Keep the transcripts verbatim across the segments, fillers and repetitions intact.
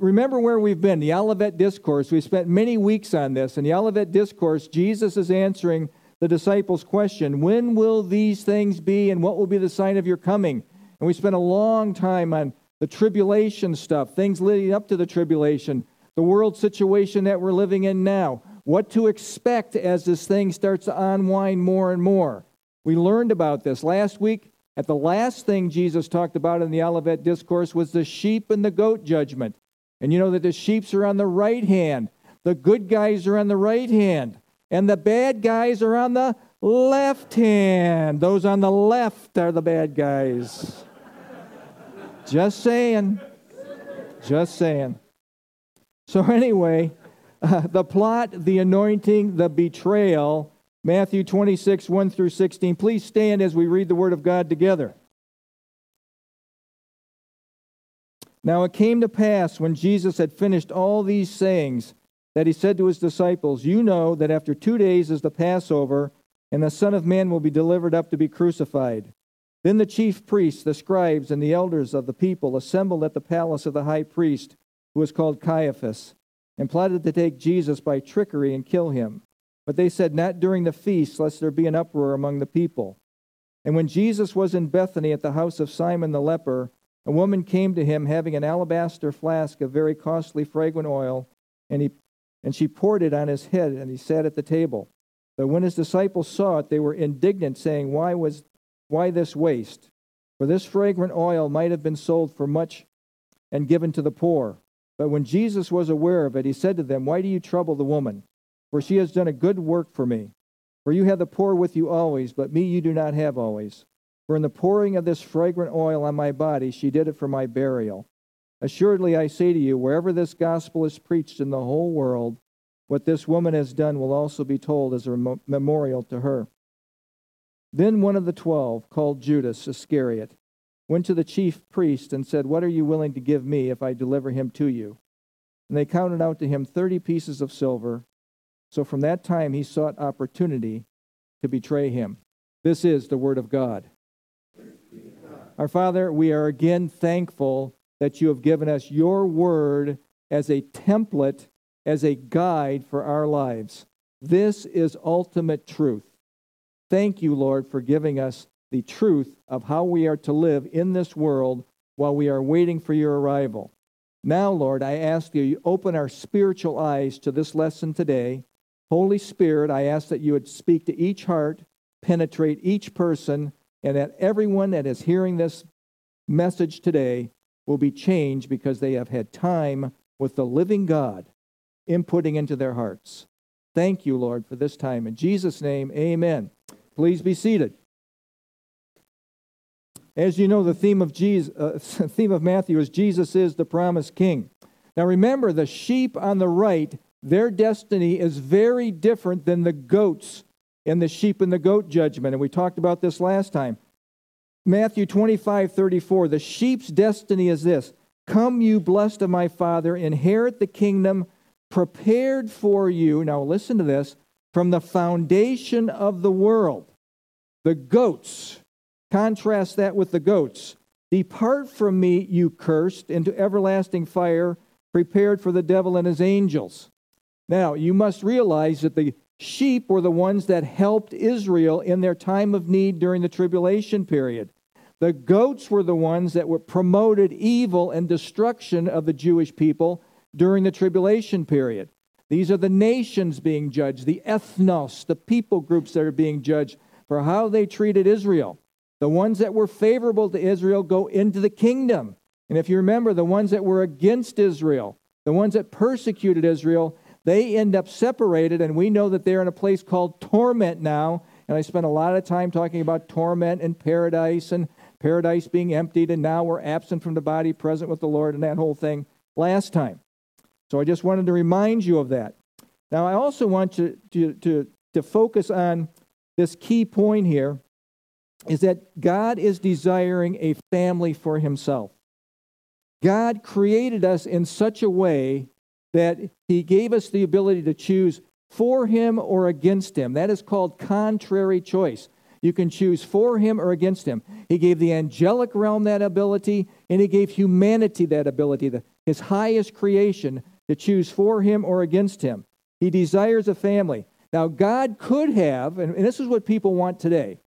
remember where we've been, the Olivet Discourse. We spent many weeks on this. In the Olivet Discourse, Jesus is answering the disciples' question, when will these things be and what will be the sign of your coming? And we spent a long time on the tribulation stuff, things leading up to the tribulation, the world situation that we're living in now, what to expect as this thing starts to unwind more and more. We learned about this last week. At the last thing Jesus talked about in the Olivet Discourse was the sheep and the goat judgment. And you know that the sheeps are on the right hand, the good guys are on the right hand, and the bad guys are on the left hand. Those on the left are the bad guys. Just saying. Just saying. So anyway, uh, the plot, the anointing, the betrayal, Matthew twenty-six, one through sixteen. Please stand as we read the Word of God together. Now it came to pass when Jesus had finished all these sayings that he said to his disciples, you know that after two days is the Passover, and the Son of Man will be delivered up to be crucified. Then the chief priests, the scribes, and the elders of the people assembled at the palace of the high priest, who was called Caiaphas, and plotted to take Jesus by trickery and kill him. But they said, not during the feast, lest there be an uproar among the people. And when Jesus was in Bethany at the house of Simon the leper, a woman came to him having an alabaster flask of very costly fragrant oil, and he and she poured it on his head, and he sat at the table. But when his disciples saw it, they were indignant, saying, Why was why this waste? For this fragrant oil might have been sold for much and given to the poor. But when Jesus was aware of it, he said to them, Why do you trouble the woman? For she has done a good work for me. For you have the poor with you always, but me you do not have always. For in the pouring of this fragrant oil on my body, she did it for my burial. Assuredly, I say to you, wherever this gospel is preached in the whole world, what this woman has done will also be told as a rem- memorial to her. Then one of the twelve, called Judas Iscariot, went to the chief priest and said, What are you willing to give me if I deliver him to you? And they counted out to him thirty pieces of silver. So from that time he sought opportunity to betray him. This is the Word of God. Our Father, we are again thankful that you have given us your Word as a template, as a guide for our lives. This is ultimate truth. Thank you, Lord, for giving us the truth of how we are to live in this world while we are waiting for your arrival. Now, Lord, I ask you, you open our spiritual eyes to this lesson today. Holy Spirit, I ask that you would speak to each heart, penetrate each person, and that everyone that is hearing this message today will be changed because they have had time with the living God inputting into their hearts. Thank you, Lord, for this time. In Jesus' name, amen. Please be seated. As you know, the theme of Jesus, uh, theme of Matthew is Jesus is the promised king. Now remember, the sheep on the right, their destiny is very different than the goats in the sheep and the goat judgment. And we talked about this last time. Matthew twenty-five, thirty-four, the sheep's destiny is this. Come, you blessed of my Father, inherit the kingdom prepared for you. Now listen to this. From the foundation of the world. The goats. Contrast that with the goats. Depart from me, you cursed, into everlasting fire, prepared for the devil and his angels. Now, you must realize that the sheep were the ones that helped Israel in their time of need during the tribulation period. The goats were the ones that were promoted evil and destruction of the Jewish people during the tribulation period. These are the nations being judged, the ethnos, the people groups that are being judged for how they treated Israel. The ones that were favorable to Israel go into the kingdom. And if you remember, the ones that were against Israel, the ones that persecuted Israel, they end up separated, and we know that they're in a place called torment now. And I spent a lot of time talking about torment and paradise and paradise being emptied, and now we're absent from the body, present with the Lord, and that whole thing last time. So I just wanted to remind you of that. Now, I also want to, to, to, to focus on this key point here, is that God is desiring a family for himself. God created us in such a way that he gave us the ability to choose for him or against him. That is called contrary choice. You can choose for him or against him. He gave the angelic realm that ability, and he gave humanity that ability, the, his highest creation, to choose for him or against him. He desires a family. Now, God could have, and, and this is what people want today.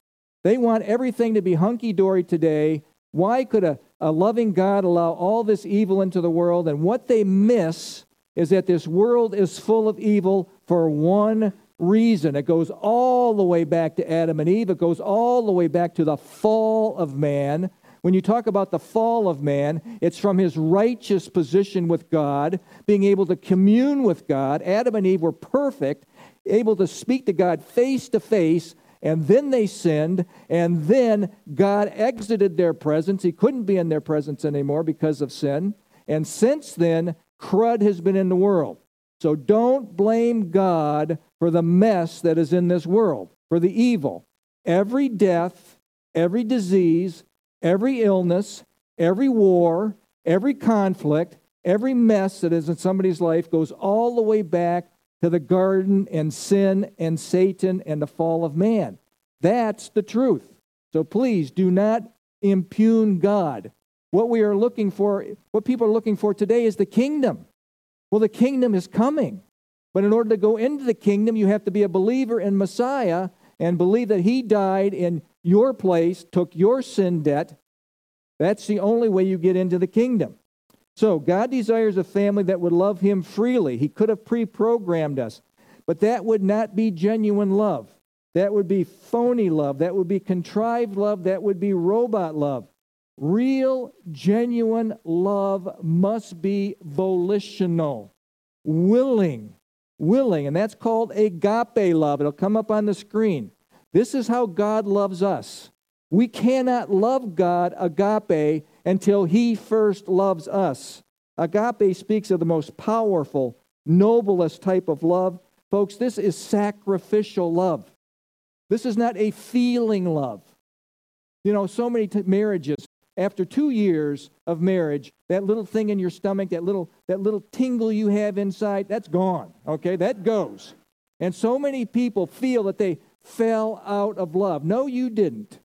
They want everything to be hunky-dory today. Why could a, a loving God allow all this evil into the world? And what they miss is that this world is full of evil for one reason. It goes all the way back to Adam and Eve. It goes all the way back to the fall of man. When you talk about the fall of man, it's from his righteous position with God, being able to commune with God. Adam and Eve were perfect, able to speak to God face to face, and then they sinned, and then God exited their presence. He couldn't be in their presence anymore because of sin. And since then, crud has been in the world. So don't blame God for the mess that is in this world, for the evil. Every death, every disease, every illness, every war, every conflict, every mess that is in somebody's life goes all the way back to the garden and sin and Satan and the fall of man. That's the truth. So please do not impugn God. What we are looking for, what people are looking for today is the kingdom. Well, the kingdom is coming. But in order to go into the kingdom, you have to be a believer in Messiah and believe that he died in your place, took your sin debt. That's the only way you get into the kingdom. So God desires a family that would love him freely. He could have pre-programmed us, but that would not be genuine love. That would be phony love. That would be contrived love. That would be robot love. Real, genuine love must be volitional, willing, willing, and that's called agape love. It'll come up on the screen. This is how God loves us. We cannot love God, agape, until he first loves us. Agape speaks of the most powerful, noblest type of love. Folks, this is sacrificial love. This is not a feeling love. You know, so many t- marriages, after two years of marriage, that little thing in your stomach, that little that little tingle you have inside, that's gone, okay? That goes. And so many people feel that they fell out of love. No, you didn't.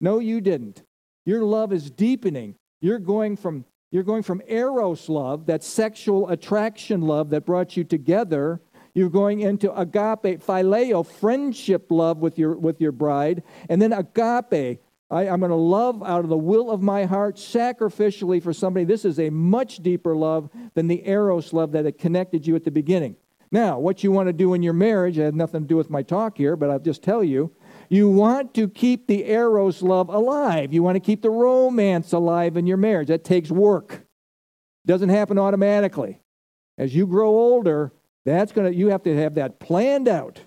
No, you didn't. Your love is deepening. You're going from you're going from eros love, that sexual attraction love that brought you together. You're going into agape, phileo, friendship love with your with your bride, and then agape, I, I'm going to love out of the will of my heart, sacrificially for somebody. This is a much deeper love than the eros love that had connected you at the beginning. Now, what you want to do in your marriage, it has nothing to do with my talk here, but I'll just tell you, you want to keep the eros love alive. You want to keep the romance alive in your marriage. That takes work. It doesn't happen automatically. As you grow older, that's going to, you have to have that planned out,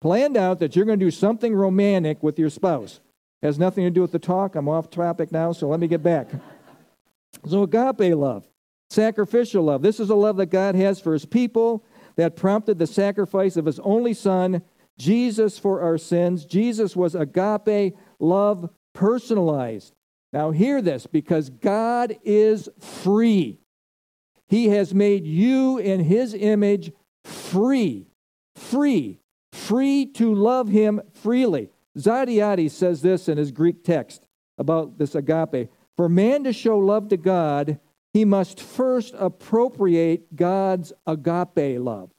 planned out that you're going to do something romantic with your spouse. Has nothing to do with the talk. I'm off topic now, so let me get back. So agape love, sacrificial love. This is a love that God has for his people that prompted the sacrifice of his only son, Jesus, for our sins. Jesus was agape love personalized. Now hear this, because God is free. He has made you in his image free, free, free to love him freely. Zadiati says this in his Greek text about this agape. For man to show love to God, he must first appropriate God's agape love.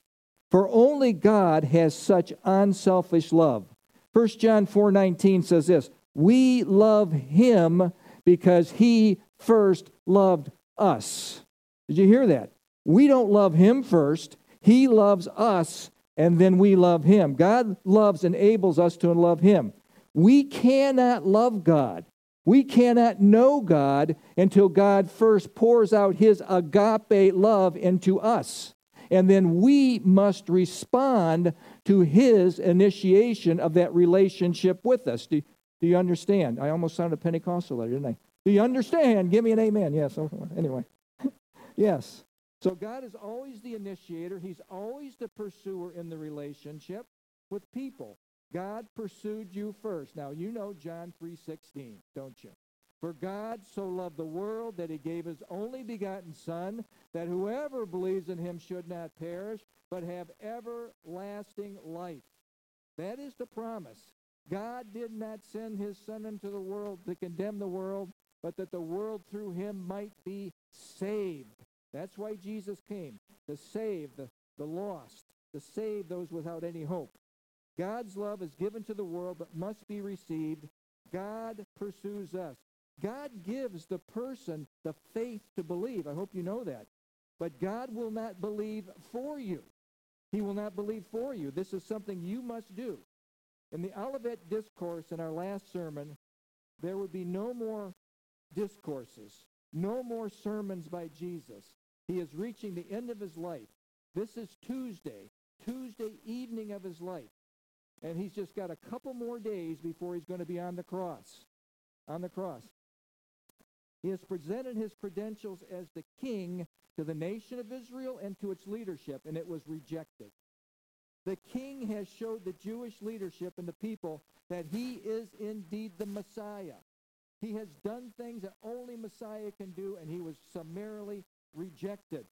For only God has such unselfish love. First John four nineteen says this, we love him because he first loved us. Did you hear that? We don't love him first. He loves us, and then we love him. God loves, enables us to love him. We cannot love God. We cannot know God until God first pours out his agape love into us. And then we must respond to his initiation of that relationship with us. Do, do you understand? I almost sounded Pentecostal there, didn't I? Do you understand? Give me an amen. Yes. Anyway. Yes. So God is always the initiator. He's always the pursuer in the relationship with people. God pursued you first. Now, you know John three sixteen, don't you? For God so loved the world that he gave his only begotten Son, that whoever believes in him should not perish, but have everlasting life. That is the promise. God did not send his Son into the world to condemn the world, but that the world through him might be saved. That's why Jesus came, to save the, the lost, to save those without any hope. God's love is given to the world but must be received. God pursues us. God gives the person the faith to believe. I hope you know that. But God will not believe for you. He will not believe for you. This is something you must do. In the Olivet Discourse, in our last sermon, there would be no more discourses, no more sermons by Jesus. He is reaching the end of his life. This is Tuesday, Tuesday evening of his life. And he's just got a couple more days before he's going to be on the cross. On the cross. He has presented his credentials as the king to the nation of Israel and to its leadership, and it was rejected. The king has showed the Jewish leadership and the people that he is indeed the Messiah. He has done things that only Messiah can do, and he was summarily rejected.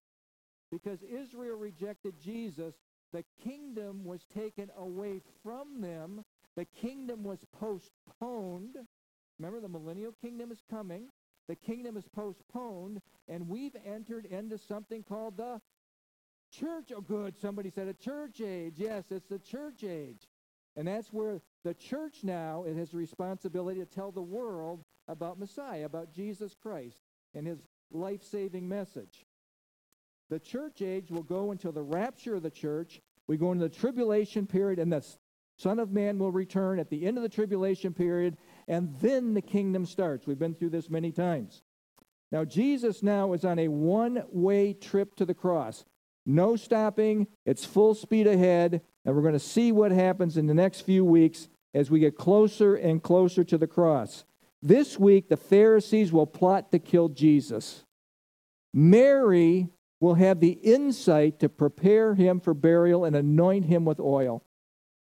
Because Israel rejected Jesus, the kingdom was taken away from them. The kingdom was postponed. Remember, the millennial kingdom is coming. The kingdom is postponed, and we've entered into something called the church. Oh, good. Somebody said a church age. Yes, it's the church age. And that's where the church now, it has the responsibility to tell the world about Messiah, about Jesus Christ and his life-saving message. The church age will go until the rapture of the church. We go into the tribulation period, and the Son of Man will return at the end of the tribulation period, and then the kingdom starts. We've been through this many times. Now, Jesus now is on a one-way trip to the cross. No stopping. It's full speed ahead, and we're going to see what happens in the next few weeks as we get closer and closer to the cross. This week, the Pharisees will plot to kill Jesus. Mary will have the insight to prepare him for burial and anoint him with oil.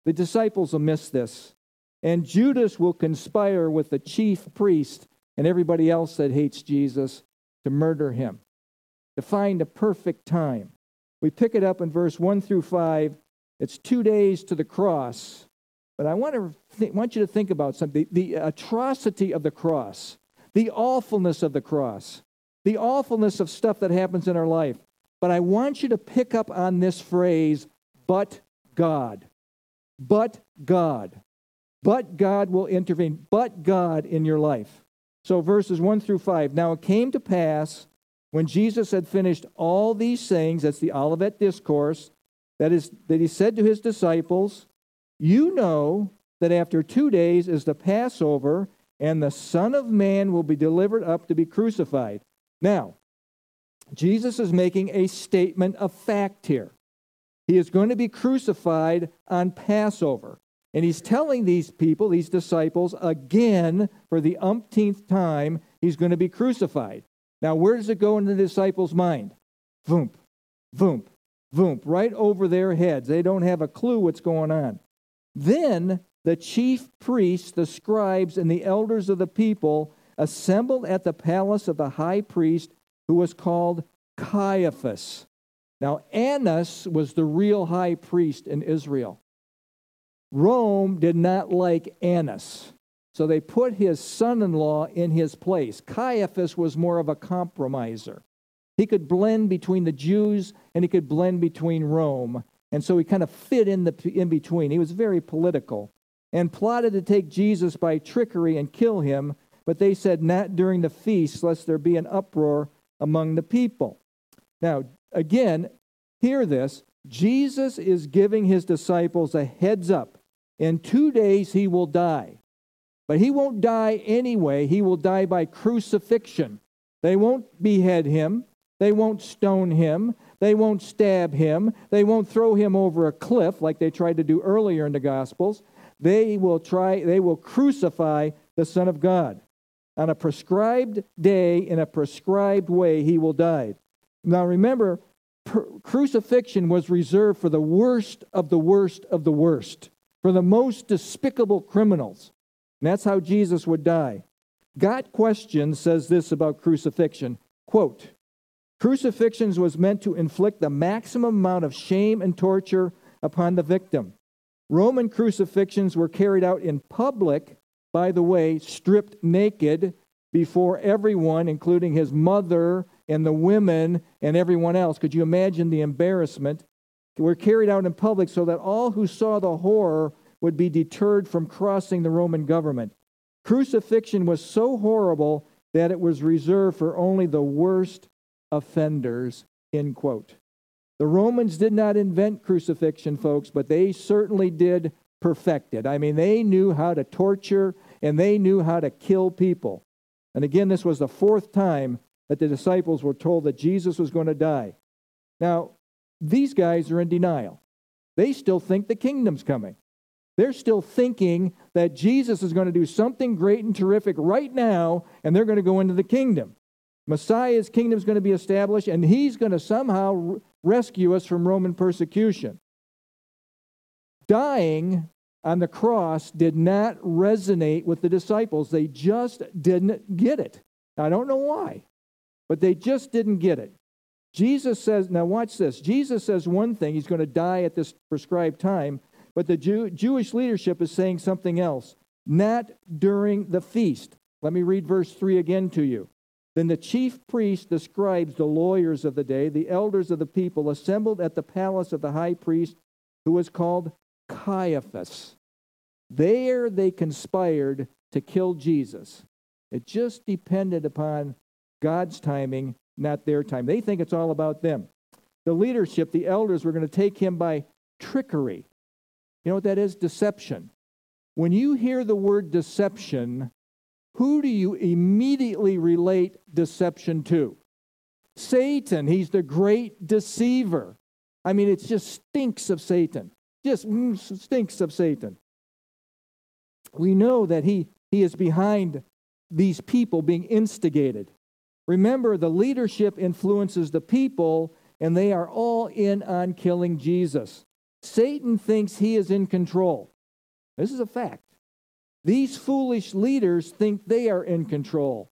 The disciples will miss this. And Judas will conspire with the chief priest and everybody else that hates Jesus to murder him, to find a perfect time. We pick it up in verse one through five. It's two days to the cross. But I want to th- want you to think about something. The, the atrocity of the cross, the awfulness of the cross, the awfulness of stuff that happens in our life. But I want you to pick up on this phrase, but God. But God. But God will intervene. But God in your life. So verses one through five. Now it came to pass, when Jesus had finished all these things, that's the Olivet Discourse, that is, that he said to his disciples, you know that after two days is the Passover, and the Son of Man will be delivered up to be crucified. Now, Jesus is making a statement of fact here. He is going to be crucified on Passover. And he's telling these people, these disciples, again, for the umpteenth time, he's going to be crucified. Now, where does it go in the disciples' mind? Voomp, voomp, voomp, right over their heads. They don't have a clue what's going on. Then the chief priests, the scribes, and the elders of the people assembled at the palace of the high priest, who was called Caiaphas. Now, Annas was the real high priest in Israel. Rome did not like Annas, so they put his son-in-law in his place. Caiaphas was more of a compromiser. He could blend between the Jews, and he could blend between Rome, and so he kind of fit in the in between. He was very political, and plotted to take Jesus by trickery and kill him, but they said not during the feast, lest there be an uproar among the people. Now, again, hear this. Jesus is giving his disciples a heads up. In two days he will die. But he won't die anyway. He will die by crucifixion. They won't behead him. They won't stone him. They won't stab him. They won't throw him over a cliff like they tried to do earlier in the Gospels. They will try. They will crucify the Son of God. On a prescribed day, in a prescribed way, he will die. Now remember, per- crucifixion was reserved for the worst of the worst of the worst, for the most despicable criminals. And that's how Jesus would die. God Question says this about crucifixion, quote, crucifixions was meant to inflict the maximum amount of shame and torture upon the victim. Roman crucifixions were carried out in public, by the way, stripped naked before everyone, including his mother and the women and everyone else. Could you imagine the embarrassment? They were carried out in public so that all who saw the horror would be deterred from crossing the Roman government. Crucifixion was so horrible that it was reserved for only the worst offenders, end quote. The Romans did not invent crucifixion, folks, but they certainly did perfect it. I mean, they knew how to torture and they knew how to kill people. And again, this was the fourth time that the disciples were told that Jesus was going to die. Now, these guys are in denial. They still think the kingdom's coming. They're still thinking that Jesus is going to do something great and terrific right now, and they're going to go into the kingdom. Messiah's kingdom is going to be established, and he's going to somehow rescue us from Roman persecution. Dying on the cross did not resonate with the disciples. They just didn't get it. I don't know why, but they just didn't get it. Jesus says, now watch this. Jesus says one thing, he's going to die at this prescribed time, but the Jew, Jewish leadership is saying something else. Not during the feast. Let me read verse three again to you. Then the chief priests, the scribes, the lawyers of the day, the elders of the people, assembled at the palace of the high priest, who was called Caiaphas. There they conspired to kill Jesus. It just depended upon God's timing, not their time. They think it's all about them. The leadership, the elders, were going to take him by trickery. You know what that is? Deception. When you hear the word deception, who do you immediately relate deception to? Satan. He's the great deceiver. I mean, it just stinks of Satan. Just stinks of Satan. We know that he, he is behind these people being instigated. Remember, the leadership influences the people, and they are all in on killing Jesus. Satan thinks he is in control. This is a fact. These foolish leaders think they are in control.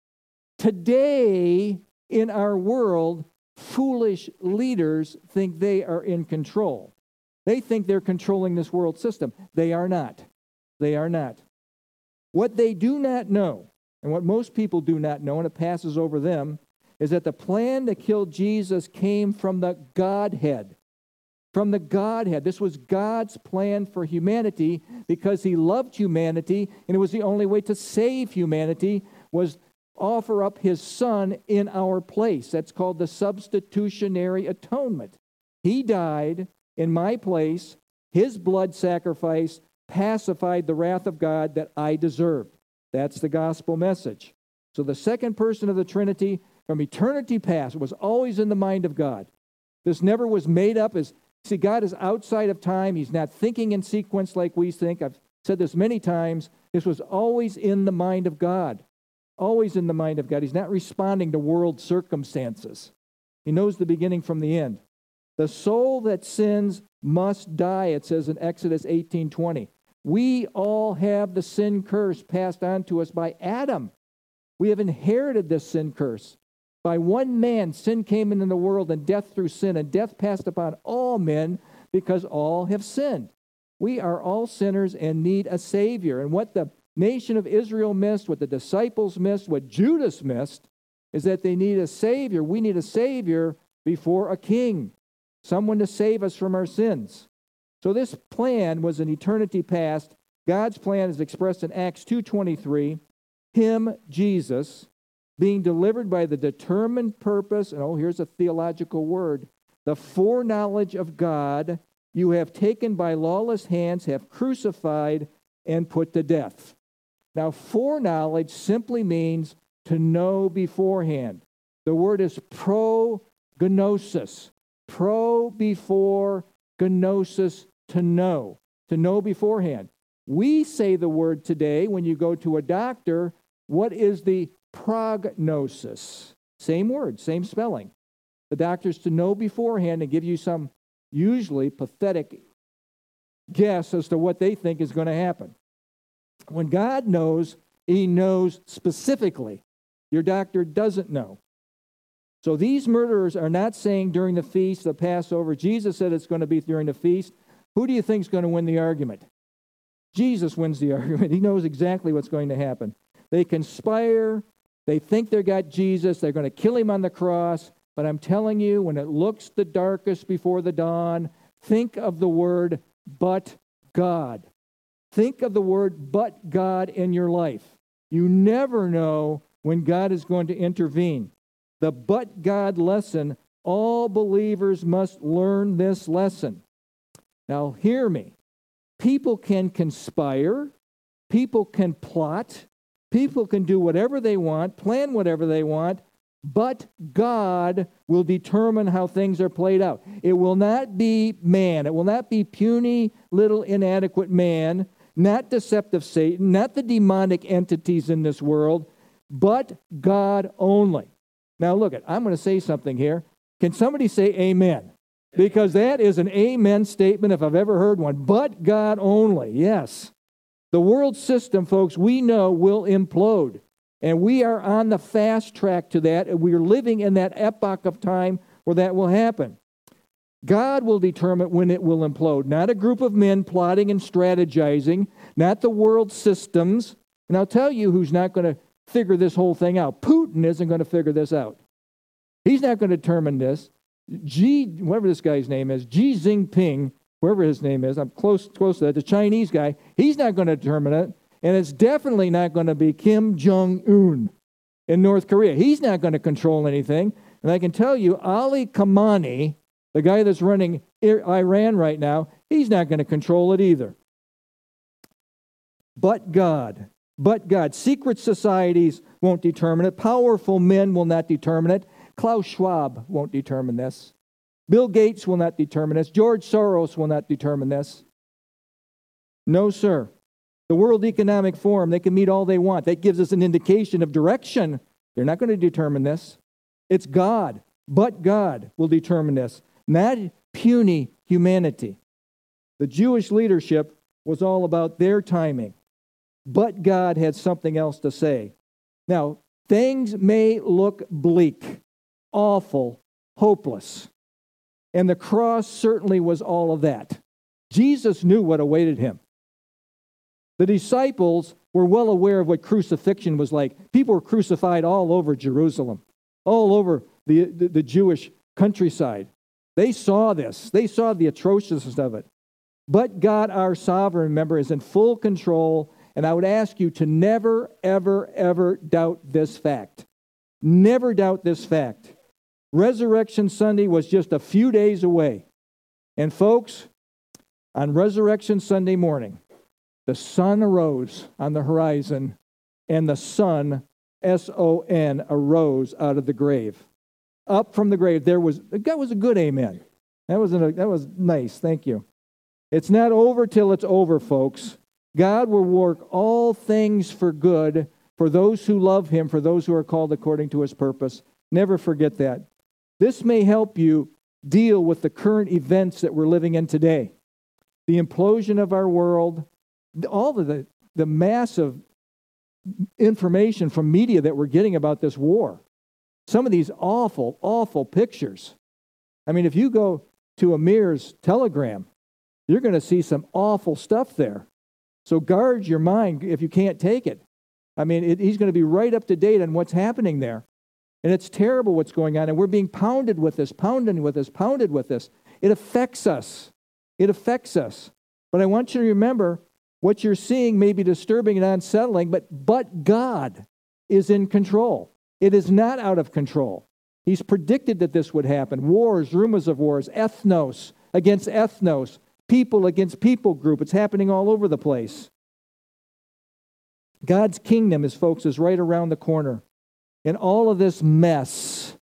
Today, in our world, foolish leaders think they are in control. They think they're controlling this world system. They are not. They are not. What they do not know, and what most people do not know, and it passes over them, is that the plan to kill Jesus came from the Godhead. From the Godhead. This was God's plan for humanity because he loved humanity, and it was the only way to save humanity was offer up his son in our place. That's called the substitutionary atonement. He died in my place. His blood sacrifice pacified the wrath of God that I deserved. That's the gospel message. So the second person of the Trinity from eternity past was always in the mind of God. This never was made up as See, God is outside of time. He's not thinking in sequence like we think. I've said this many times. This was always in the mind of God. Always in the mind of God. He's not responding to world circumstances. He knows the beginning from the end. The soul that sins must die, it says in Exodus eighteen twenty. We all have the sin curse passed on to us by Adam. We have inherited this sin curse. By one man, sin came into the world, and death through sin, and death passed upon all men because all have sinned. We are all sinners and need a Savior. And what the nation of Israel missed, what the disciples missed, what Judas missed, is that they need a Savior. We need a Savior before a king, someone to save us from our sins. So this plan was an eternity past. God's plan is expressed in Acts two twenty-three, him, Jesus, being delivered by the determined purpose, and oh, here's a theological word, the foreknowledge of God, you have taken by lawless hands, have crucified and put to death. Now, foreknowledge simply means to know beforehand. The word is prognosis. Pro before, gnosis, to know, to know beforehand. We say the word today when you go to a doctor, what is the prognosis? Same word, same spelling. The doctor's to know beforehand and give you some usually pathetic guess as to what they think is going to happen. When God knows, he knows specifically. Your doctor doesn't know. So these murderers are not saying during the feast, the Passover. Jesus said it's going to be during the feast. Who do you think is going to win the argument? Jesus wins the argument. He knows exactly what's going to happen. They conspire. They think they got Jesus. They're going to kill him on the cross. But I'm telling you, when it looks the darkest before the dawn, think of the word, but God. Think of the word, but God, in your life. You never know when God is going to intervene. The but God lesson, all believers must learn this lesson. Now, hear me. People can conspire. People can plot. People can do whatever they want, plan whatever they want, but God will determine how things are played out. It will not be man. It will not be puny, little, inadequate man, not deceptive Satan, not the demonic entities in this world, but God only. Now, look, it, I'm going to say something here. Can somebody say amen? Because that is an amen statement if I've ever heard one. But God only, yes. The world system, folks, we know will implode. And we are on the fast track to that. And we are living in that epoch of time where that will happen. God will determine when it will implode. Not a group of men plotting and strategizing. Not the world systems. And I'll tell you who's not going to figure this whole thing out. Putin isn't going to figure this out. He's not going to determine this. G, whatever this guy's name is, Xi Jinping, whoever his name is, I'm close, close to that, the Chinese guy, he's not going to determine it. And it's definitely not going to be Kim Jong-un in North Korea. He's not going to control anything. And I can tell you, Ali Khamenei, the guy that's running Iran right now, he's not going to control it either. But God, but God, secret societies won't determine it. Powerful men will not determine it. Klaus Schwab won't determine this. Bill Gates will not determine this. George Soros will not determine this. No, sir. The World Economic Forum, they can meet all they want. That gives us an indication of direction. They're not going to determine this. It's God, but God will determine this. Not puny humanity. The Jewish leadership was all about their timing. But God had something else to say. Now, things may look bleak, awful, hopeless. And the cross certainly was all of that. Jesus knew what awaited him. The disciples were well aware of what crucifixion was like. People were crucified all over Jerusalem, all over the, the, the Jewish countryside. They saw this. They saw the atrociousness of it. But God, our sovereign, remember, is in full control. And I would ask you to never, ever, ever doubt this fact. Never doubt this fact. Resurrection Sunday was just a few days away. And folks, on Resurrection Sunday morning, the sun arose on the horizon, and the sun, S O N, arose out of the grave. Up from the grave, there was, that was a good amen. That was, a, that was nice, thank you. It's not over till it's over, folks. God will work all things for good for those who love him, for those who are called according to his purpose. Never forget that. This may help you deal with the current events that we're living in today. The implosion of our world, all of the, the massive information from media that we're getting about this war. Some of these awful, awful pictures. I mean, if you go to Amir's Telegram, you're going to see some awful stuff there. So guard your mind if you can't take it. I mean, it, he's going to be right up to date on what's happening there. And it's terrible what's going on. And we're being pounded with this, pounded with this, pounded with this. It affects us. It affects us. But I want you to remember, what you're seeing may be disturbing and unsettling, but, but God is in control. It is not out of control. He's predicted that this would happen. Wars, rumors of wars, ethnos against ethnos, people against people group. It's happening all over the place. God's kingdom, his folks, is right around the corner. And all of this mess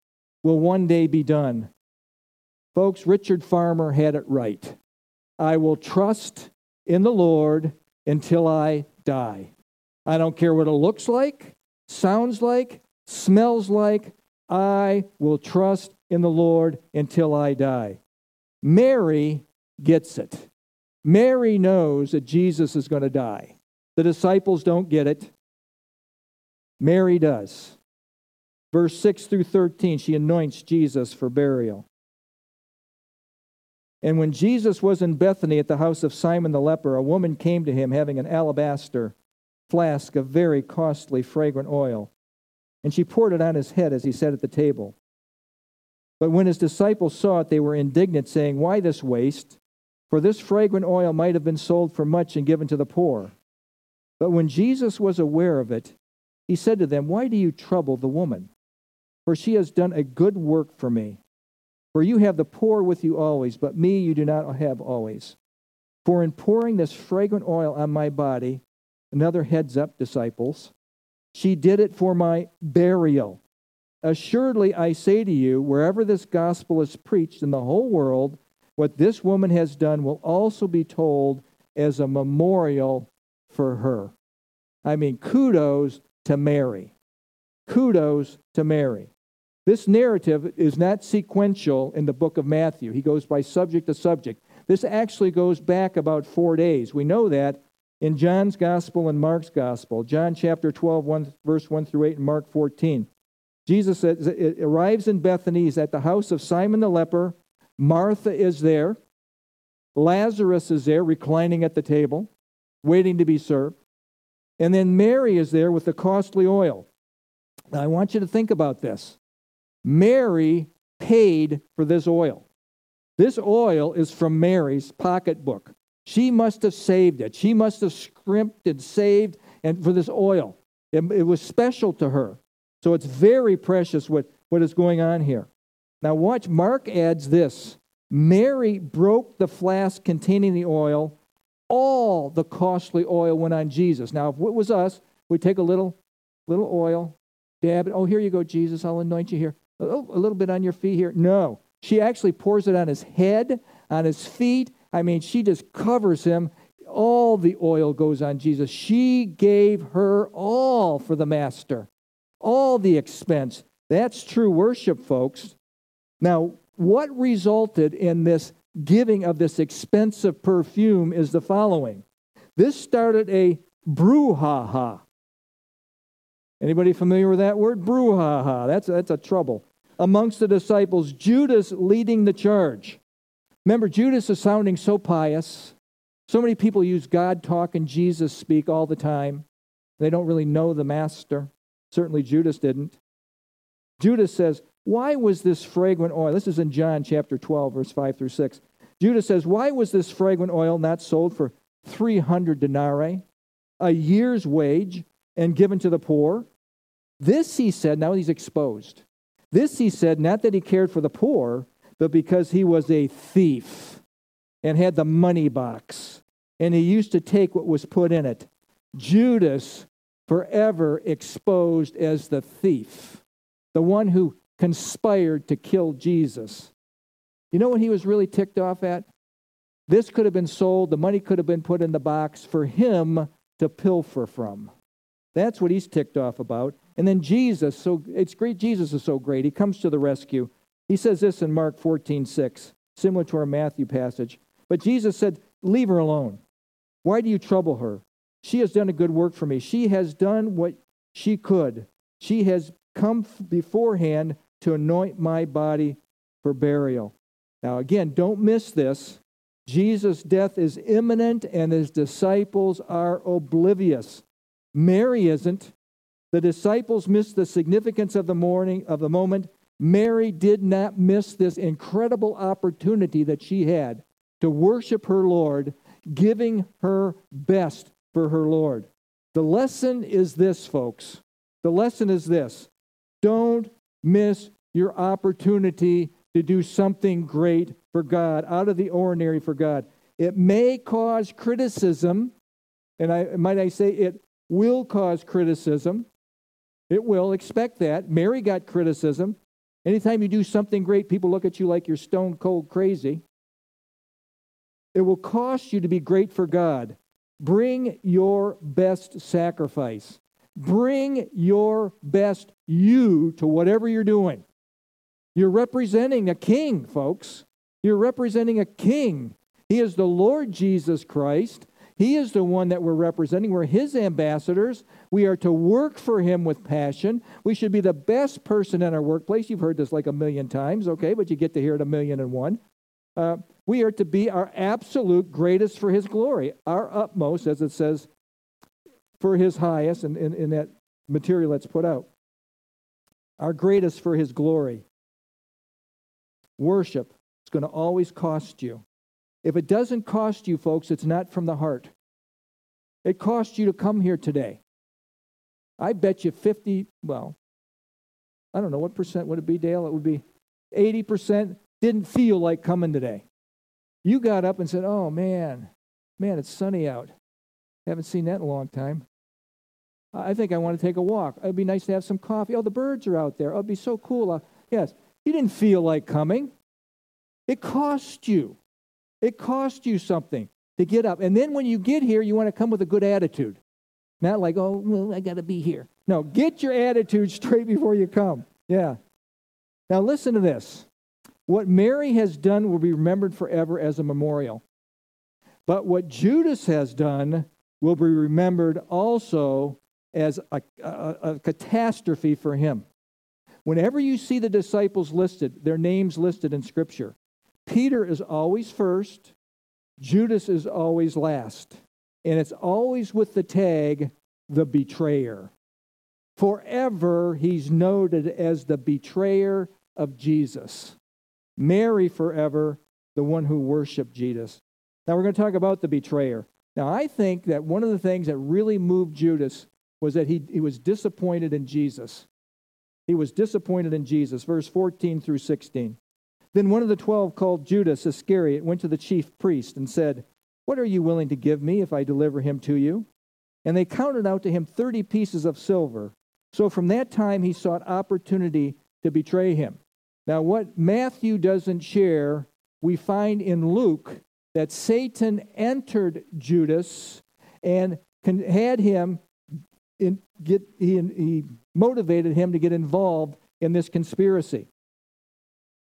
will one day be done. Folks, Richard Farmer had it right. I will trust in the Lord until I die. I don't care what it looks like, sounds like, smells like. I will trust in the Lord until I die. Mary gets it. Mary knows that Jesus is going to die. The disciples don't get it. Mary does. Verse six through thirteen, she anoints Jesus for burial. And when Jesus was in Bethany at the house of Simon the leper, a woman came to him having an alabaster flask of very costly fragrant oil. And she poured it on his head as he sat at the table. But when his disciples saw it, they were indignant, saying, "Why this waste? For this fragrant oil might have been sold for much and given to the poor." But when Jesus was aware of it, he said to them, "Why do you trouble the woman? For she has done a good work for me. For you have the poor with you always, but me you do not have always. For in pouring this fragrant oil on my body," another heads up, disciples, "she did it for my burial. Assuredly, I say to you, wherever this gospel is preached in the whole world, what this woman has done will also be told as a memorial for her." I mean, kudos to Mary. Kudos to Mary. This narrative is not sequential in the book of Matthew. He goes by subject to subject. This actually goes back about four days. We know that in John's Gospel and Mark's Gospel. John chapter twelve, verse one through eight, and Mark fourteen. Jesus arrives in Bethany. He's at the house of Simon the leper. Martha is there. Lazarus is there, reclining at the table, waiting to be served. And then Mary is there with the costly oil. Now, I want you to think about this. Mary paid for this oil. This oil is from Mary's pocketbook. She must have saved it. She must have scrimped and saved and for this oil. It, it was special to her. So it's very precious what, what is going on here. Now watch, Mark adds this. Mary broke the flask containing the oil. All the costly oil went on Jesus. Now if it was us, we'd take a little, little oil, dab it. "Oh, here you go, Jesus. I'll anoint you here. Oh, a little bit on your feet here." No, she actually pours it on his head, on his feet. I mean, she just covers him. All the oil goes on Jesus. She gave her all for the master, all the expense. That's true worship, folks. Now, what resulted in this giving of this expensive perfume is the following. This started a brouhaha. Anybody familiar with that word? Brouhaha. That's, that's a trouble. Amongst the disciples, Judas leading the charge. Remember, Judas is sounding so pious. So many people use God talk and Jesus speak all the time. They don't really know the master. Certainly Judas didn't. Judas says, "Why was this fragrant oil?" This is in John chapter twelve, verse five through six. Judas says, "Why was this fragrant oil not sold for three hundred denarii, a year's wage, and given to the poor?" This he said, now he's exposed. This he said, not that he cared for the poor, but because he was a thief and had the money box, and he used to take what was put in it. Judas, forever exposed as the thief, the one who conspired to kill Jesus. You know what he was really ticked off at? This could have been sold, the money could have been put in the box for him to pilfer from. That's what he's ticked off about. And then Jesus, so it's great, Jesus is so great. He comes to the rescue. He says this in Mark fourteen six, similar to our Matthew passage. But Jesus said, "Leave her alone. Why do you trouble her? She has done a good work for me. She has done what she could. She has come beforehand to anoint my body for burial." Now again, don't miss this. Jesus' death is imminent and his disciples are oblivious. Mary isn't. The disciples missed the significance of the morning of the moment. Mary did not miss this incredible opportunity that she had to worship her Lord, giving her best for her Lord. The lesson is this, folks. The lesson is this. Don't miss your opportunity to do something great for God, out of the ordinary for God. It may cause criticism, and I might I say it will cause criticism. It will. Expect that. Mary got criticism. Anytime you do something great, people look at you like you're stone cold crazy. It will cost you to be great for God. Bring your best sacrifice. Bring your best you to whatever you're doing. You're representing a king, folks. You're representing a king. He is the Lord Jesus Christ. He is the one that we're representing. We're his ambassadors. We are to work for him with passion. We should be the best person in our workplace. You've heard this like a million times, okay, but you get to hear it a million and one. Uh, we are to be our absolute greatest for his glory, our utmost, as it says, for his highest, and in, in, in that material that's put out. Our greatest for his glory. Worship is going to always cost you. If it doesn't cost you, folks, it's not from the heart. It cost you to come here today. I bet you fifty, well, I don't know, what percent would it be, Dale? It would be eighty percent didn't feel like coming today. You got up and said, oh, man, man, it's sunny out. Haven't seen that in a long time. I think I want to take a walk. It would be nice to have some coffee. Oh, the birds are out there. Oh, it would be so cool. Uh, yes, you didn't feel like coming. It cost you. It cost you something to get up. And then when you get here, you want to come with a good attitude. Not like, oh, well, I got to be here. No, get your attitude straight before you come. Yeah. Now listen to this. What Mary has done will be remembered forever as a memorial. But what Judas has done will be remembered also as a, a, a catastrophe for him. Whenever you see the disciples listed, their names listed in Scripture, Peter is always first, Judas is always last. And it's always with the tag, the betrayer. Forever, he's noted as the betrayer of Jesus. Mary forever, the one who worshiped Jesus. Now, we're going to talk about the betrayer. Now, I think that one of the things that really moved Judas was that he, he was disappointed in Jesus. He was disappointed in Jesus. Verse fourteen through sixteen. Then one of the twelve, called Judas Iscariot, went to the chief priest and said, "What are you willing to give me if I deliver him to you?" And they counted out to him thirty pieces of silver. So from that time he sought opportunity to betray him. Now what Matthew doesn't share, we find in Luke that Satan entered Judas and had him, in, get, he, he motivated him to get involved in this conspiracy.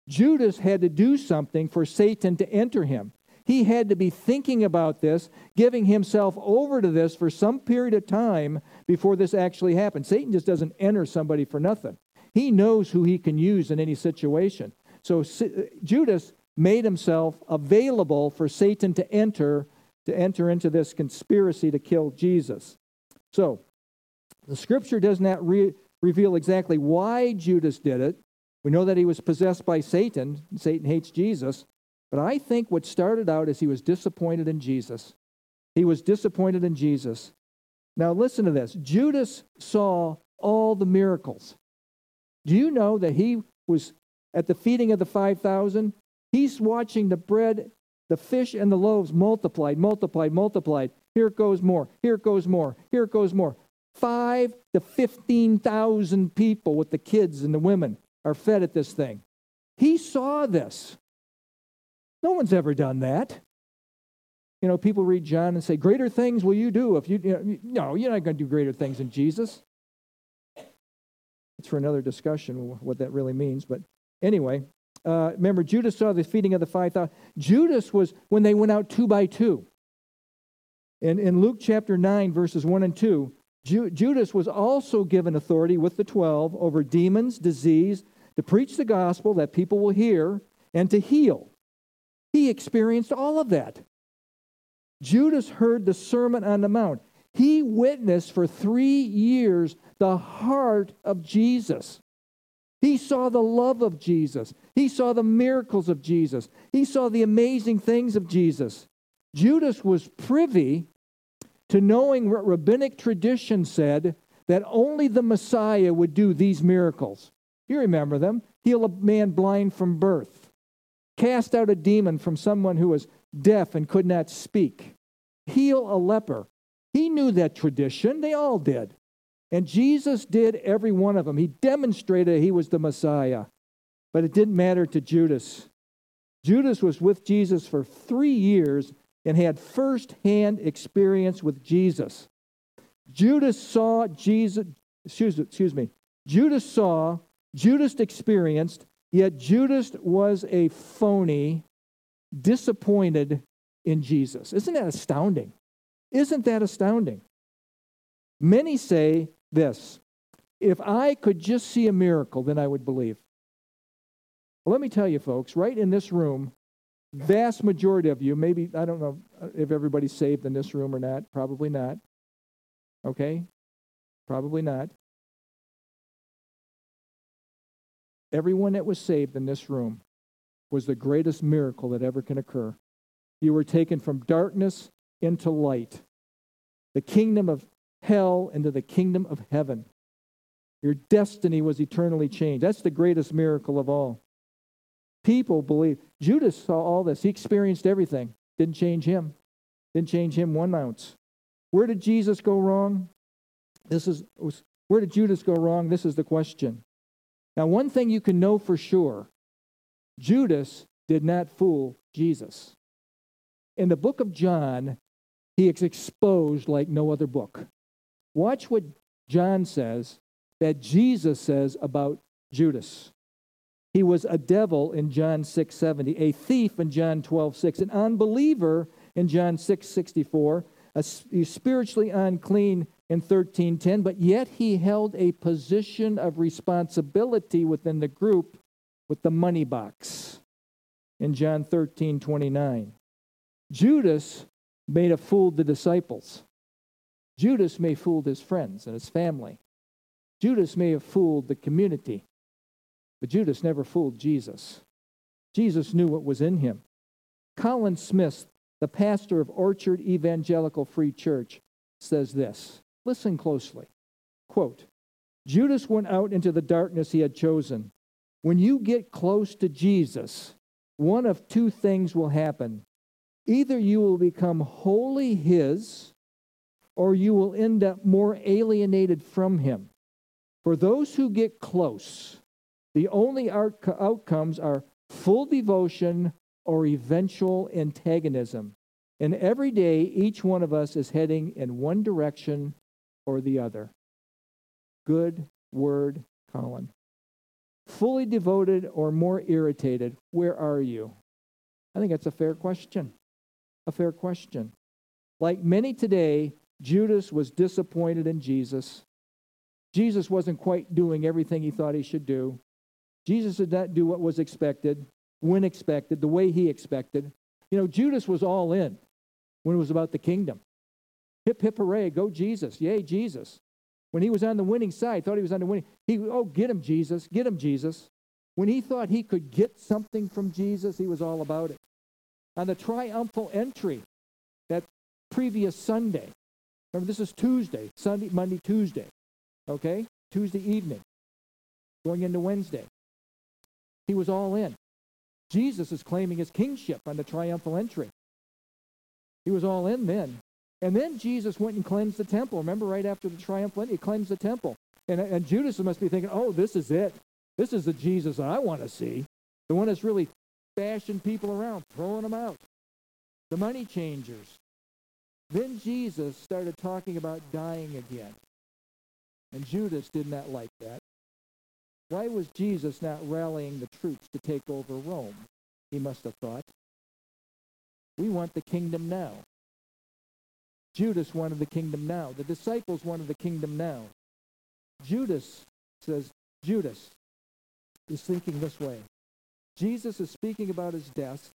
Judas had to do something for Satan to enter him. He had to be thinking about this, giving himself over to this for some period of time before this actually happened. Satan just doesn't enter somebody for nothing. He knows who he can use in any situation. So Judas made himself available for Satan to enter, to enter into this conspiracy to kill Jesus. So the Scripture does not re- reveal exactly why Judas did it. We know that he was possessed by Satan. Satan hates Jesus. But I think what started out is he was disappointed in Jesus. He was disappointed in Jesus. Now listen to this. Judas saw all the miracles. Do you know that he was at the feeding of the five thousand? He's watching the bread, the fish, and the loaves multiplied, multiplied, multiplied. Here it goes more. Here it goes more. Here it goes more. Five to fifteen thousand people with the kids and the women are fed at this thing. He saw this. No one's ever done that. You know, people read John and say, greater things will you do if you, you know, no, you're not going to do greater things than Jesus. It's for another discussion what that really means. But anyway, uh, remember, Judas saw the feeding of the five thousand. Judas was when they went out two by two. And in Luke chapter nine, verses one and two, Ju- Judas was also given authority with the twelve over demons, disease, to preach the gospel that people will hear, and to heal. He experienced all of that. Judas heard the Sermon on the Mount. He witnessed for three years the heart of Jesus. He saw the love of Jesus. He saw the miracles of Jesus. He saw the amazing things of Jesus. Judas was privy to knowing what rabbinic tradition said, that only the Messiah would do these miracles. You remember them. Heal a man blind from birth. Cast out a demon from someone who was deaf and could not speak. Heal a leper. He knew that tradition. They all did. And Jesus did every one of them. He demonstrated he was the Messiah. But it didn't matter to Judas. Judas was with Jesus for three years and had first-hand experience with Jesus. Judas saw Jesus, excuse, excuse me, Judas saw, Judas experienced, yet Judas was a phony, disappointed in Jesus. Isn't that astounding? Isn't that astounding? Many say this: if I could just see a miracle, then I would believe. Well, let me tell you, folks, right in this room, vast majority of you, maybe, I don't know if everybody's saved in this room or not, probably not, okay? Probably not. Everyone that was saved in this room was the greatest miracle that ever can occur. You were taken from darkness into light, the kingdom of hell into the kingdom of heaven. Your destiny was eternally changed. That's the greatest miracle of all. People believe. Judas saw all this. He experienced everything. Didn't change him. Didn't change him one ounce. Where did Jesus go wrong? This is where did Judas go wrong? This is the question. Now, one thing you can know for sure, Judas did not fool Jesus. In the book of John, he is exposed like no other book. Watch what John says that Jesus says about Judas. He was a devil in John six seventy, a thief in John twelve six, an unbeliever in John six sixty-four, a spiritually unclean in thirteen ten, but yet he held a position of responsibility within the group with the money box in John thirteen twenty-nine. Judas may have fooled the disciples. Judas may have fooled his friends and his family. Judas may have fooled the community. But Judas never fooled Jesus. Jesus knew what was in him. Colin Smith, the pastor of Orchard Evangelical Free Church, says this. Listen closely. Quote, "Judas went out into the darkness he had chosen. When you get close to Jesus, one of two things will happen. Either you will become wholly his, or you will end up more alienated from him. For those who get close, the only outcomes are full devotion or eventual antagonism. And every day, each one of us is heading in one direction or the other." Good word, Colin. Fully devoted or more irritated, where are you? I think that's a fair question. A fair question. Like many today, Judas was disappointed in Jesus. Jesus wasn't quite doing everything he thought he should do. Jesus did not do what was expected, when expected, the way he expected. You know, Judas was all in when it was about the kingdom. Hip, hip, hooray, go Jesus, yay, Jesus. When he was on the winning side, thought he was on the winning, he, oh, get him, Jesus, get him, Jesus. When he thought he could get something from Jesus, he was all about it. On the triumphal entry that previous Sunday, remember, this is Tuesday, Sunday, Monday, Tuesday, okay? Tuesday evening, going into Wednesday. He was all in. Jesus is claiming his kingship on the triumphal entry. He was all in then. And then Jesus went and cleansed the temple. Remember, right after the triumphal entry, he cleansed the temple. And, and Judas must be thinking, oh, this is it. This is the Jesus I want to see. The one that's really bashing people around, throwing them out. The money changers. Then Jesus started talking about dying again. And Judas did not like that. Why was Jesus not rallying the troops to take over Rome? He must have thought. We want the kingdom now. Judas wanted the kingdom now. The disciples wanted the kingdom now. Judas says, Judas is thinking this way. Jesus is speaking about his death.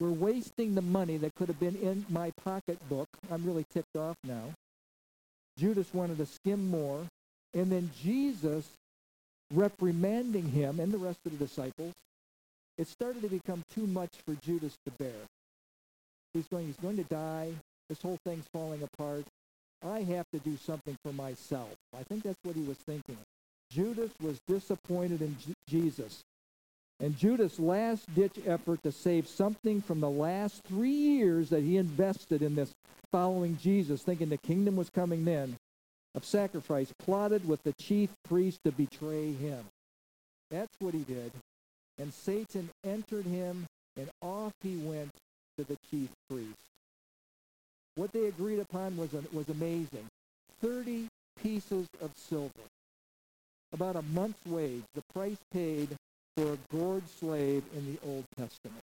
We're wasting the money that could have been in my pocketbook. I'm really ticked off now. Judas wanted to skim more. And then Jesus reprimanding him and the rest of the disciples, it started to become too much for Judas to bear. He's going, he's going to die. This whole thing's falling apart. I have to do something for myself. I think that's what he was thinking. Judas was disappointed in J- Jesus. And Judas' last-ditch effort to save something from the last three years that he invested in this following Jesus, thinking the kingdom was coming then, of sacrifice, plotted with the chief priest to betray him. That's what he did. And Satan entered him, and off he went to the chief priest. What they agreed upon was, was amazing. thirty pieces of silver. About a month's wage, the price paid for a gored slave in the Old Testament.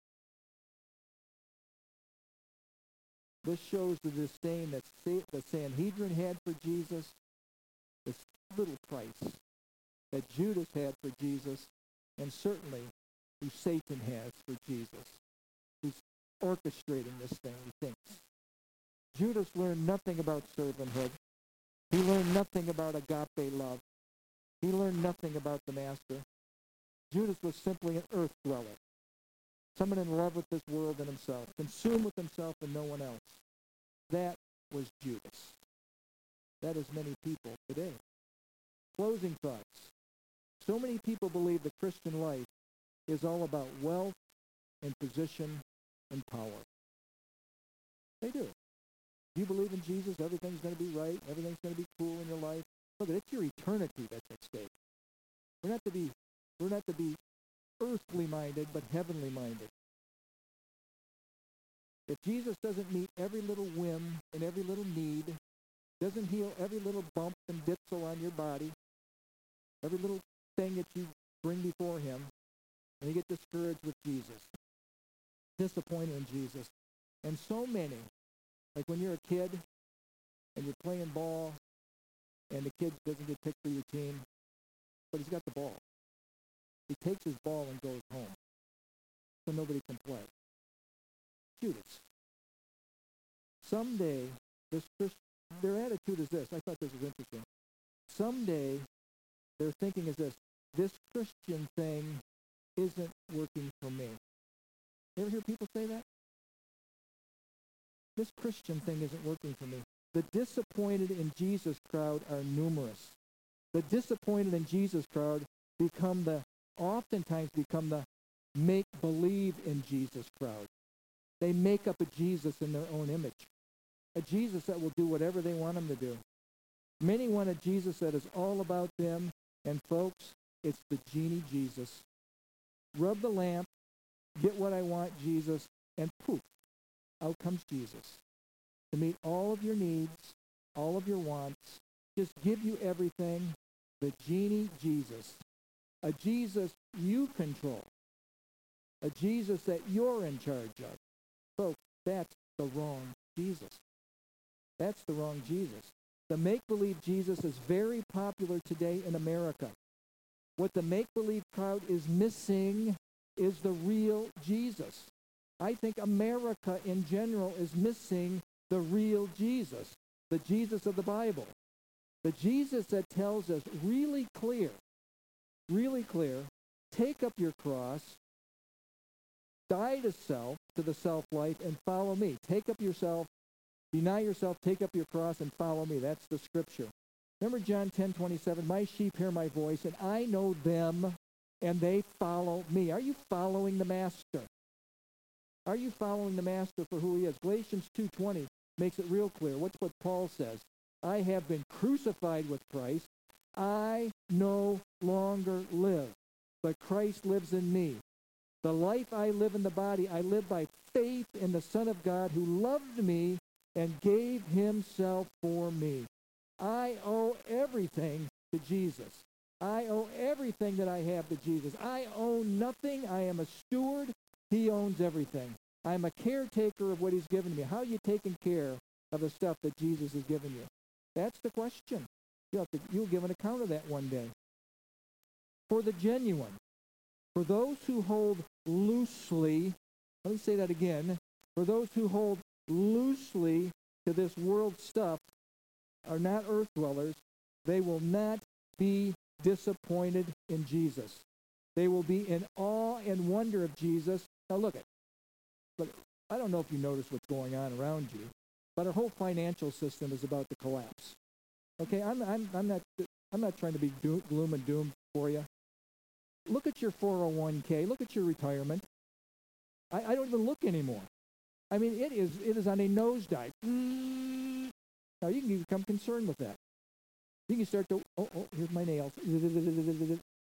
This shows the disdain that the Sanhedrin had for Jesus, this little price that Judas had for Jesus, and certainly who Satan has for Jesus. orchestrating this thing, he thinks. Judas learned nothing about servanthood. He learned nothing about agape love. He learned nothing about the master. Judas was simply an earth dweller, someone in love with this world and himself, consumed with himself and no one else. That was Judas. That is many people today. Closing thoughts. So many people believe the Christian life is all about wealth and position and power. They do. If you believe in Jesus, everything's going to be right, everything's going to be cool in your life. Look, it's your eternity that's at stake. We're not to be, we're not to be earthly minded, but heavenly minded. If Jesus doesn't meet every little whim and every little need, doesn't heal every little bump and ditzel on your body, every little thing that you bring before him, and you get discouraged with Jesus, disappointed in Jesus. And so many, like when you're a kid and you're playing ball and the kid doesn't get picked for your team, but he's got the ball. He takes his ball and goes home so nobody can play. Judas. Someday, this Christ- their attitude is this. I thought this was interesting. Someday, their thinking is this. This Christian thing isn't working for me. You ever hear people say that? This Christian thing isn't working for me. The disappointed in Jesus crowd are numerous. The disappointed in Jesus crowd become the, oftentimes become the make-believe in Jesus crowd. They make up a Jesus in their own image. A Jesus that will do whatever they want him to do. Many want a Jesus that is all about them. And folks, it's the genie Jesus. Rub the lamp, get what I want, Jesus, and poof, out comes Jesus. To meet all of your needs, all of your wants, just give you everything, the genie Jesus. A Jesus you control. A Jesus that you're in charge of. Folks, that's the wrong Jesus. That's the wrong Jesus. The make-believe Jesus is very popular today in America. What the make-believe crowd is missing is the real Jesus. I think America in general is missing the real Jesus, the Jesus of the Bible. The Jesus that tells us really clear, really clear, take up your cross, die to self, to the self-life, and follow me. Take up yourself. Deny yourself, take up your cross, and follow me. That's the scripture. Remember John ten twenty-seven, my sheep hear my voice, and I know them, and they follow me. Are you following the master? Are you following the master for who he is? Galatians two twenty makes it real clear. What's what Paul says? I have been crucified with Christ. I no longer live, but Christ lives in me. The life I live in the body, I live by faith in the Son of God who loved me and gave himself for me. I owe everything to Jesus. I owe everything that I have to Jesus. I owe nothing. I am a steward. He owns everything. I'm a caretaker of what he's given me. How are you taking care of the stuff that Jesus has given you? That's the question. You'll, have to, you'll give an account of that one day. For the genuine, for those who hold loosely, let me say that again, for those who hold loosely to this world stuff are not earth dwellers. They will not be disappointed in Jesus. They will be in awe and wonder of Jesus. Now look at, look, I don't know if you notice what's going on around you, but our whole financial system is about to collapse. Okay, I'm I'm I'm not I'm not trying to be doom, gloom and doom for you. Look at your four oh one k. Look at your retirement. I, I don't even look anymore. I mean, it is it is on a nosedive. Now, you can become concerned with that. You can start to, oh, oh, here's my nails.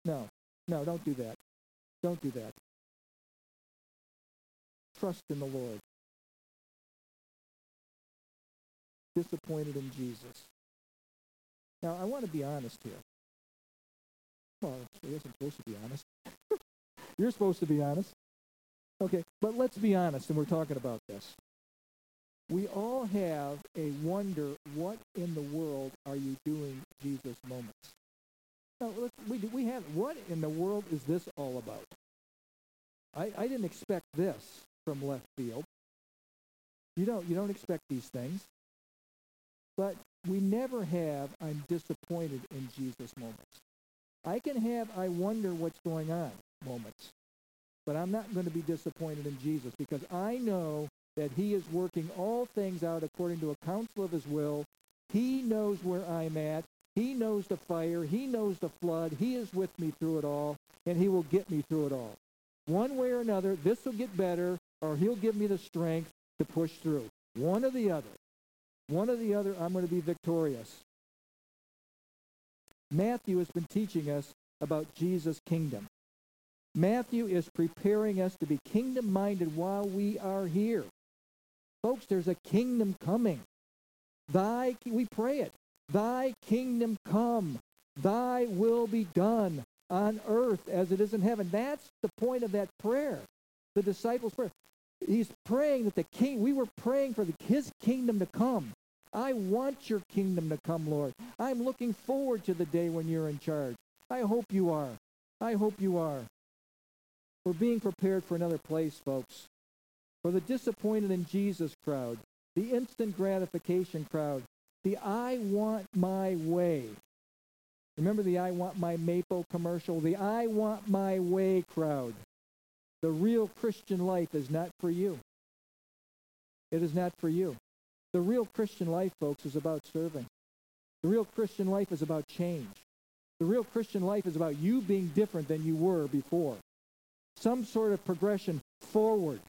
No, no, don't do that. Don't do that. Trust in the Lord. Disappointed in Jesus. Now, I want to be honest here. Well, I guess I'm supposed to be honest. You're supposed to be honest. Okay, but let's be honest, and we're talking about this. We all have a wonder, what in the world are you doing, Jesus, moments? Now, let's, we, we have, what in the world is this all about? I, I didn't expect this from left field. You don't, you don't expect these things. But we never have I'm disappointed in Jesus moments. I can have I wonder what's going on moments. But I'm not going to be disappointed in Jesus, because I know that he is working all things out according to a counsel of his will. He knows where I'm at. He knows the fire. He knows the flood. He is with me through it all, and he will get me through it all. One way or another, this will get better, or he'll give me the strength to push through. One or the other. One or the other, I'm going to be victorious. Matthew has been teaching us about Jesus' kingdom. Matthew is preparing us to be kingdom-minded while we are here. Folks, there's a kingdom coming. Thy, we pray it. Thy kingdom come, thy will be done on earth as it is in heaven. That's the point of that prayer, the disciples' prayer. He's praying that the king, we were praying for the, his kingdom to come. I want your kingdom to come, Lord. I'm looking forward to the day when you're in charge. I hope you are. I hope you are. We're being prepared for another place, folks. For the disappointed in Jesus crowd, the instant gratification crowd, the I want my way. Remember the I want my maple commercial? The I want my way crowd. The real Christian life is not for you. It is not for you. The real Christian life, folks, is about serving. The real Christian life is about change. The real Christian life is about you being different than you were before. Some sort of progression forward.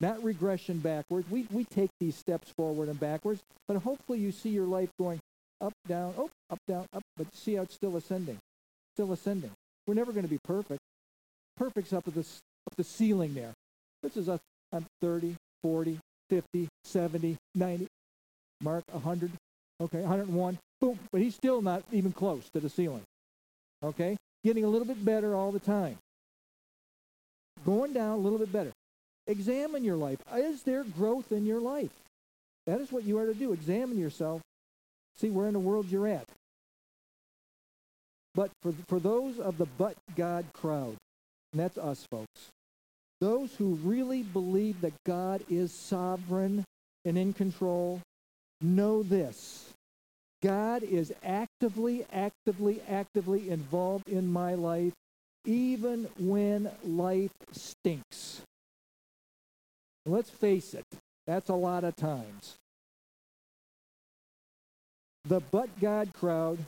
Not regression backwards. We we take these steps forward and backwards, but hopefully you see your life going up, down, oh, up, down, up, but see how it's still ascending, still ascending. We're never going to be perfect. Perfect's up at the up the ceiling there. This is us. I'm thirty, forty, fifty, seventy, ninety, Mark one hundred, okay, one hundred one, boom. But he's still not even close to the ceiling. Okay, getting a little bit better all the time. Going down a little bit better. Examine your life. Is there growth in your life? That is what you are to do. Examine yourself. See where in the world you're at. But for, for those of the but God crowd, and that's us, folks, those who really believe that God is sovereign and in control, know this. God is actively, actively, actively involved in my life, even when life stinks. Let's face it, that's a lot of times. The but God crowd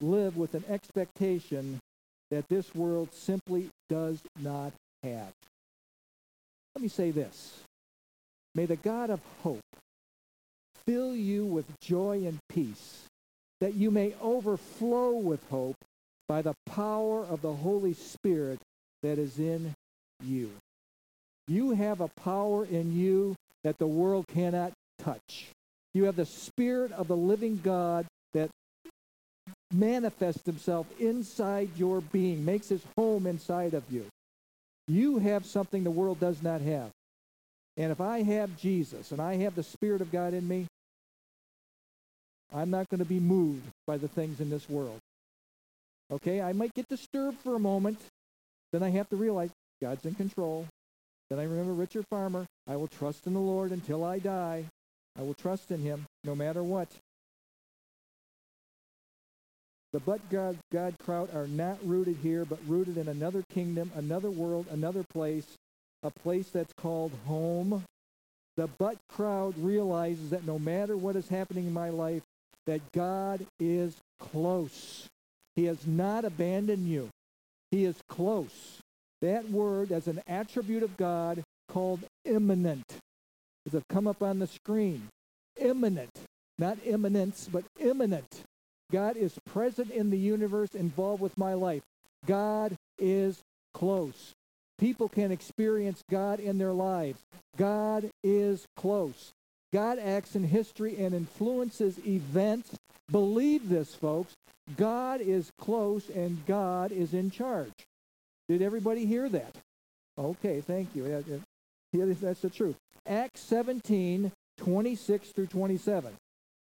live with an expectation that this world simply does not have. Let me say this. May the God of hope fill you with joy and peace, that you may overflow with hope by the power of the Holy Spirit that is in you. You have a power in you that the world cannot touch. You have the Spirit of the living God that manifests himself inside your being, makes his home inside of you. You have something the world does not have. And if I have Jesus and I have the Spirit of God in me, I'm not going to be moved by the things in this world. Okay, I might get disturbed for a moment. Then I have to realize, God's in control. Then I remember Richard Farmer. I will trust in the Lord until I die. I will trust in him no matter what. The but God, God crowd are not rooted here, but rooted in another kingdom, another world, another place, a place that's called home. The but crowd realizes that no matter what is happening in my life, that God is close. He has not abandoned you. He is close. That word, as an attribute of God, called imminent. It's come up on the screen. Imminent. Not imminence, but imminent. God is present in the universe, involved with my life. God is close. People can experience God in their lives. God is close. God acts in history and influences events. Believe this, folks. God is close and God is in charge. Did everybody hear that? Okay, thank you. Yeah, yeah, that's the truth. Acts seventeen, twenty-six through twenty-seven.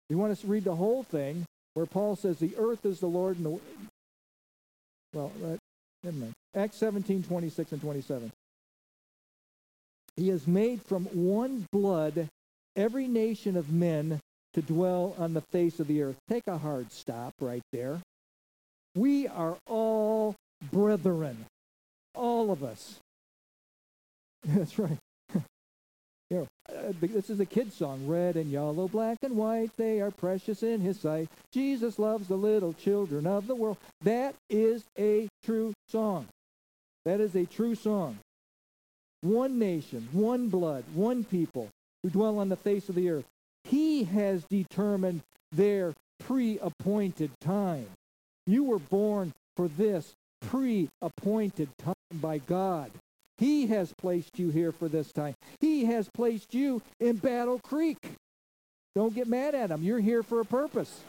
You want us to read the whole thing where Paul says the earth is the Lord and the... Well, right, never mind. Acts seventeen, twenty-six and twenty-seven. He has made from one blood every nation of men to dwell on the face of the earth. Take a hard stop right there. We are all brethren, all of us. That's right. You know, this is a kid's song. Red and yellow, black and white, they are precious in his sight. Jesus loves the little children of the world. That is a true song. That is a true song. One nation, one blood, one people who dwell on the face of the earth. He has determined their pre-appointed time. You were born for this pre-appointed time by God. He has placed you here for this time. He has placed you in Battle Creek. Don't get mad at him. You're here for a purpose.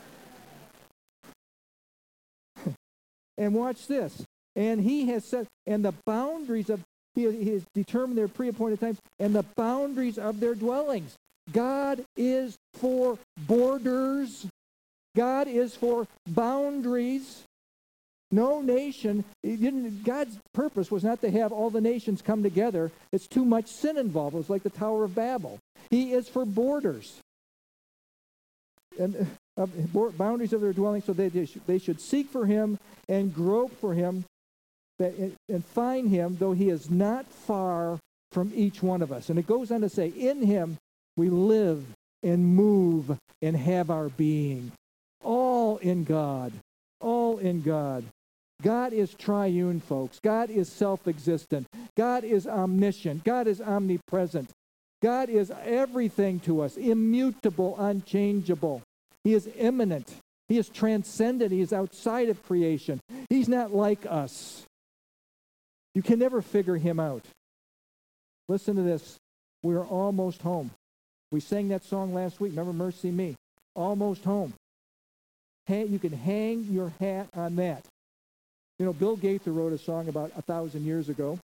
And watch this. And he has set, and the boundaries of, he has determined their pre-appointed times, and the boundaries of their dwellings. God is for borders. God is for boundaries. No nation, didn't, God's purpose was not to have all the nations come together. It's too much sin involved. It was like the Tower of Babel. He is for borders. And uh, boundaries of their dwelling, so they, they, should, they should seek for him and grope for him that, and find him, though he is not far from each one of us. And it goes on to say, in him we live and move and have our being. All in God. All in God. God is triune, folks. God is self-existent. God is omniscient. God is omnipresent. God is everything to us, immutable, unchangeable. He is immanent. He is transcendent. He is outside of creation. He's not like us. You can never figure him out. Listen to this. We're almost home. We sang that song last week. Remember, Mercy Me. Almost home. You can hang your hat on that. You know, Bill Gaither wrote a song about a thousand years ago.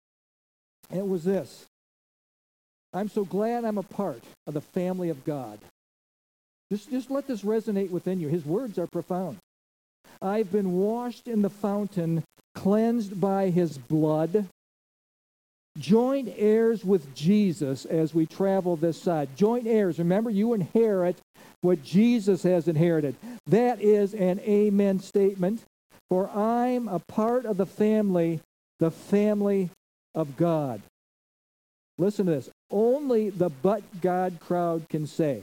And it was this. I'm so glad I'm a part of the family of God. Just, just let this resonate within you. His words are profound. I've been washed in the fountain, cleansed by his blood. Joint heirs with Jesus as we travel this side. Joint heirs. Remember, you inherit what Jesus has inherited. That is an amen statement. For I'm a part of the family, the family of God. Listen to this. Only the but God crowd can say,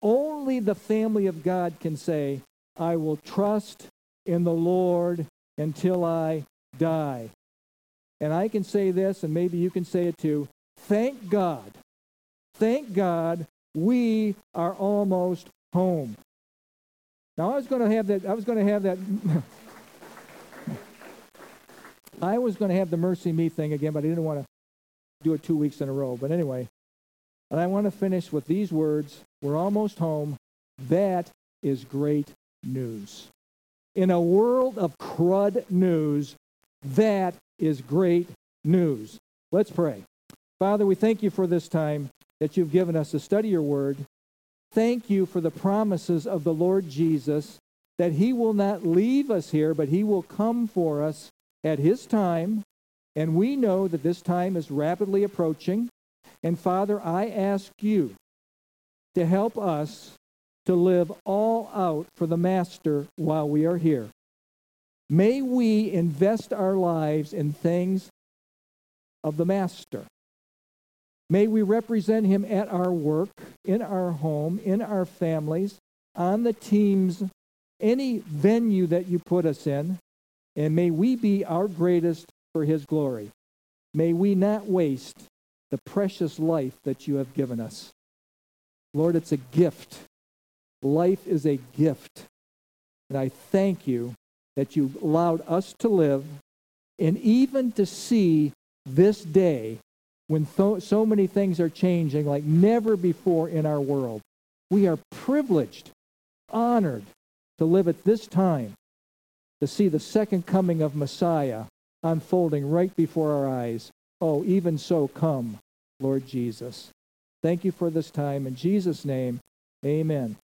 only the family of God can say, I will trust in the Lord until I die. And I can say this, and maybe you can say it too. Thank God. Thank God we are almost home. Now, I was going to have that, I was going to have that, I was going to have the Mercy Me thing again, but I didn't want to do it two weeks in a row. But anyway, and I want to finish with these words. We're almost home. That is great news. In a world of crud news, that is great news. Let's pray. Father, we thank you for this time that you've given us to study your word. Thank you for the promises of the Lord Jesus, that he will not leave us here, but he will come for us at his time. And we know that this time is rapidly approaching. And Father, I ask you to help us to live all out for the Master while we are here. May we invest our lives in things of the Master. May we represent him at our work, in our home, in our families, on the teams, any venue that you put us in. And may we be our greatest for his glory. May we not waste the precious life that you have given us. Lord, it's a gift. Life is a gift. And I thank you that you allowed us to live and even to see this day when so, so many things are changing like never before in our world. We are privileged, honored to live at this time, to see the second coming of Messiah unfolding right before our eyes. Oh, even so come, Lord Jesus. Thank you for this time. In Jesus' name, amen.